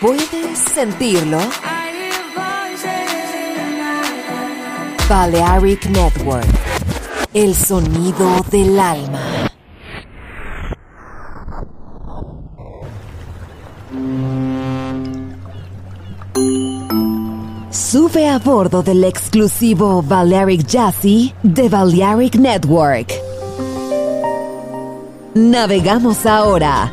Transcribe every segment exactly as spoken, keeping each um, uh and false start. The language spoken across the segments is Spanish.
¿Puedes sentirlo? Balearic Network, el sonido del alma. Sube a bordo del exclusivo Balearic Jazzy de Balearic Network. Navegamos ahora.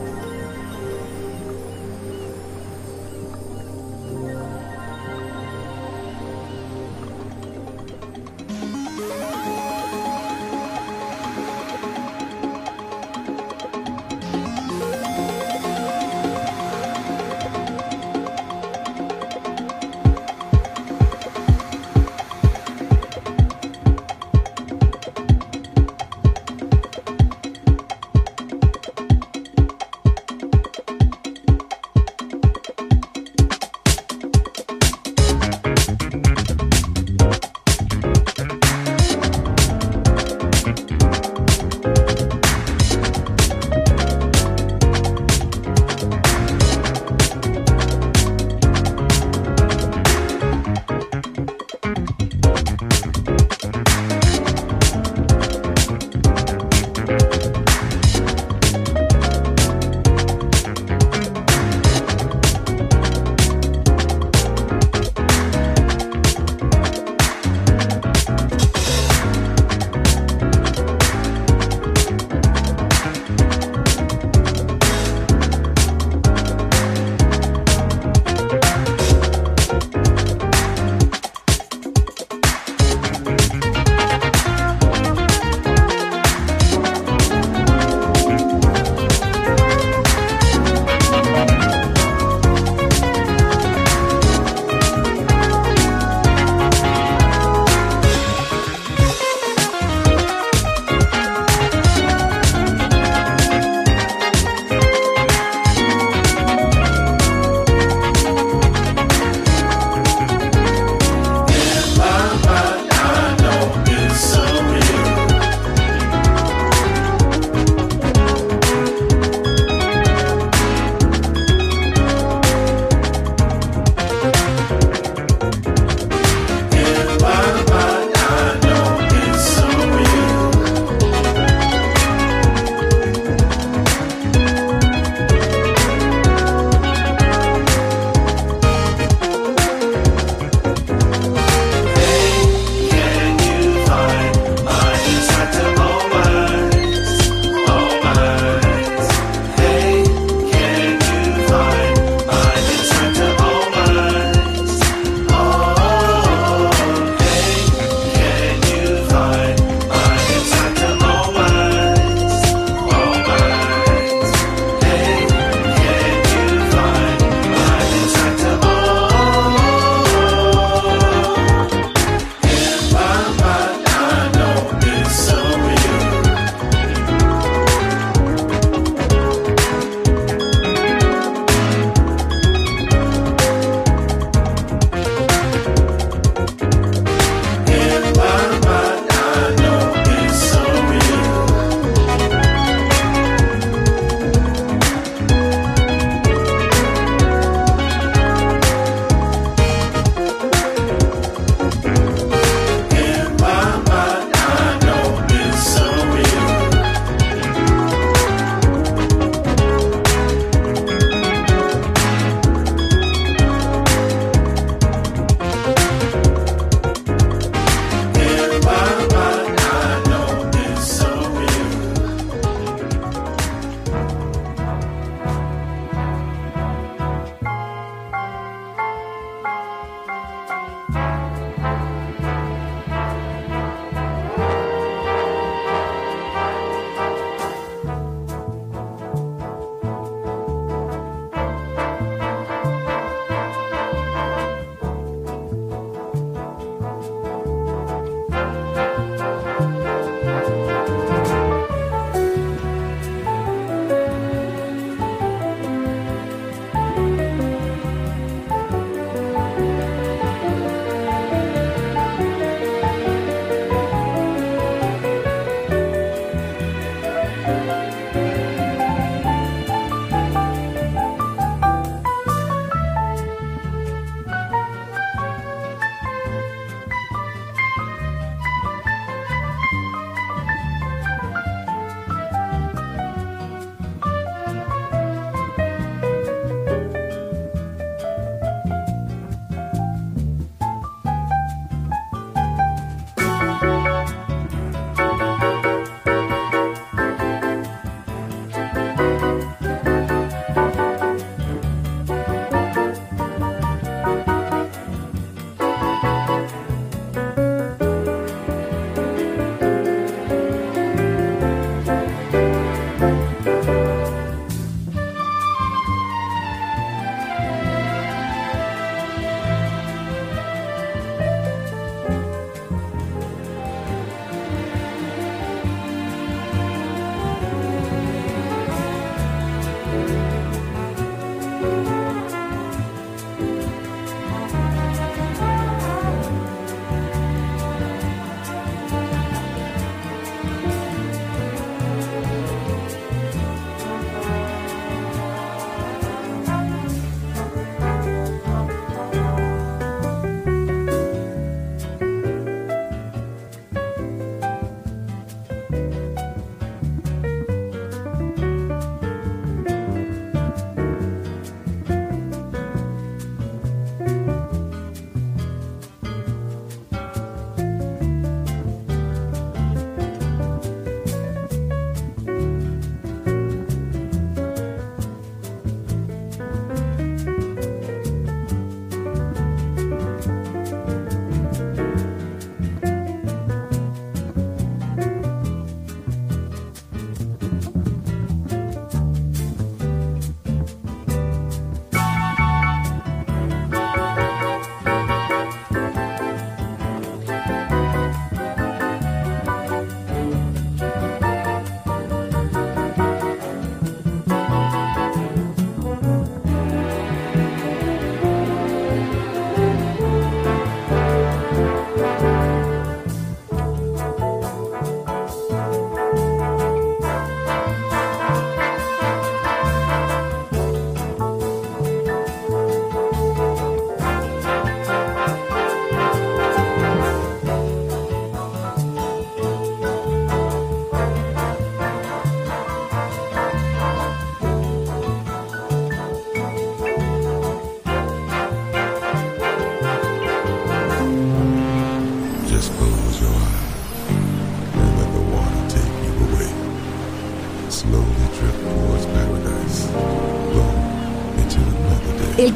el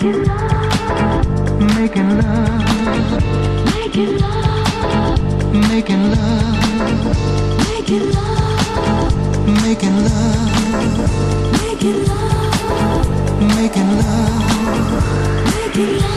Making love, making love, making love, making love, making love, making love, making love, making love, making love.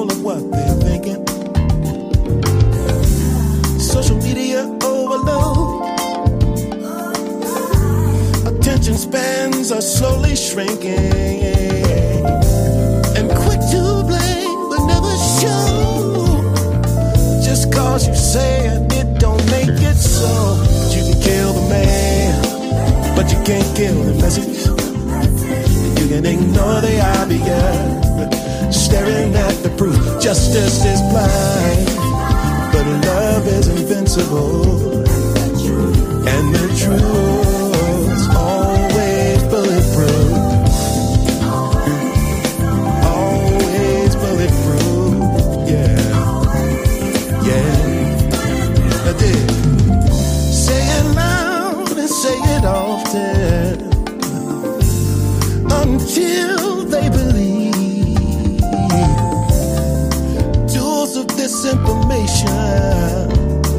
control of what they're thinking. Social media overload. Attention spans are slowly shrinking. And quick to blame but never show. Just cause you said it don't make it so. You can kill the man, but you can't kill the message. And ignore the obvious, staring at the proof. Justice is blind, but love is invincible, and the truth's always bulletproof. Always bulletproof, yeah, yeah. I did say it loud and say it often. Until they believe tools of disinformation,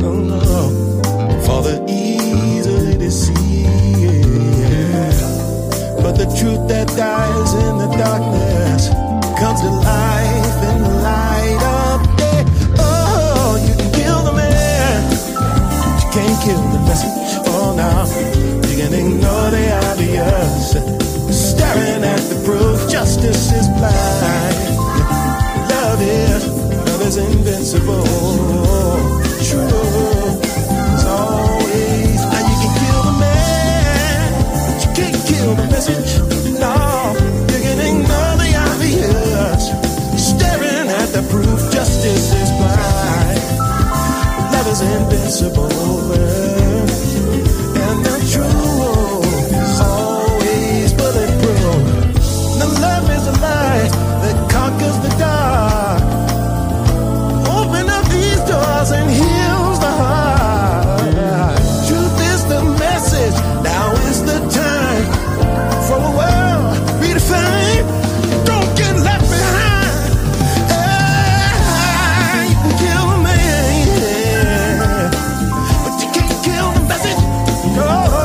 no, no, for the easily deceived. But the truth that dies in the darkness comes to life in the light of day. Oh, you can kill the man, but you can't kill the message. Oh, now you can ignore the obvious. Staring at the proof, justice is blind. Love is, love is invincible. True, it's always. Now you can kill the man, but you can't kill the message. No, you can ignore the obvious. Staring at the proof, justice is blind. Love is invincible. And the truth is always. The love is a light that conquers the dark. Open up these doors and heals the heart. Truth is the message, now is the time for a world redefined. Don't get left behind. Ah, you can kill a man, yeah, but you can't kill the message. No.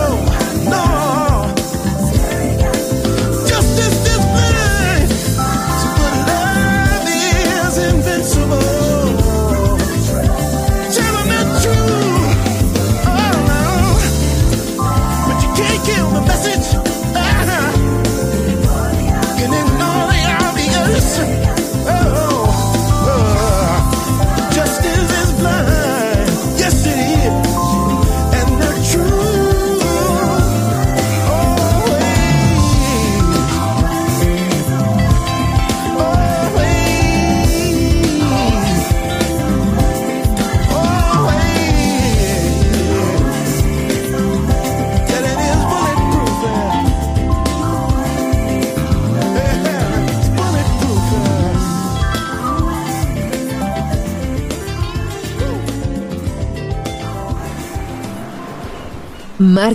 Mar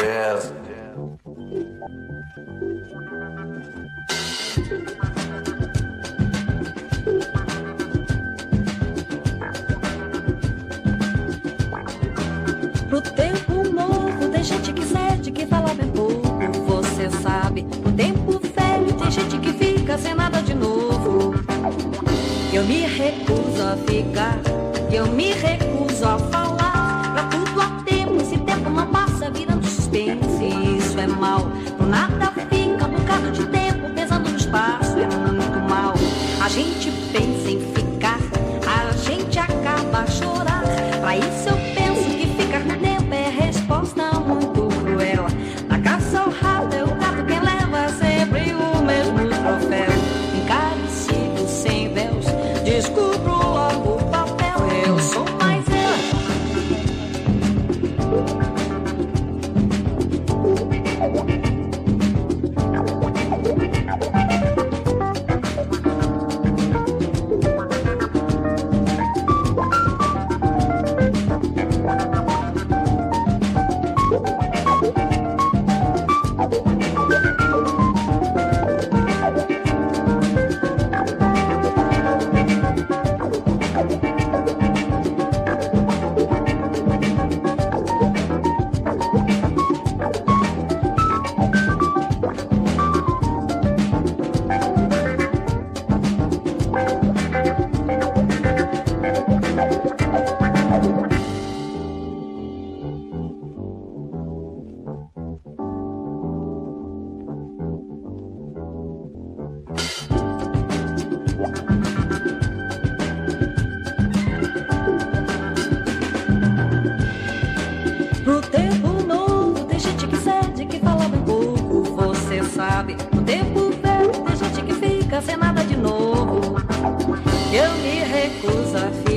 Yes. Pro tempo novo tem gente que cede, que fala bem pouco. Você sabe, no tempo velho tem gente que fica sem nada de novo. Eu me recuso a ficar, eu me recuso a falar. Pra tudo há tempo, esse tempo não passa virando suspense. Isso é mal, do nada fica um bocado de tempo pesando no espaço, é muito mal. A gente pensa em ficar, a gente acaba a chorar. Pra isso eu eu me recuso a ficar.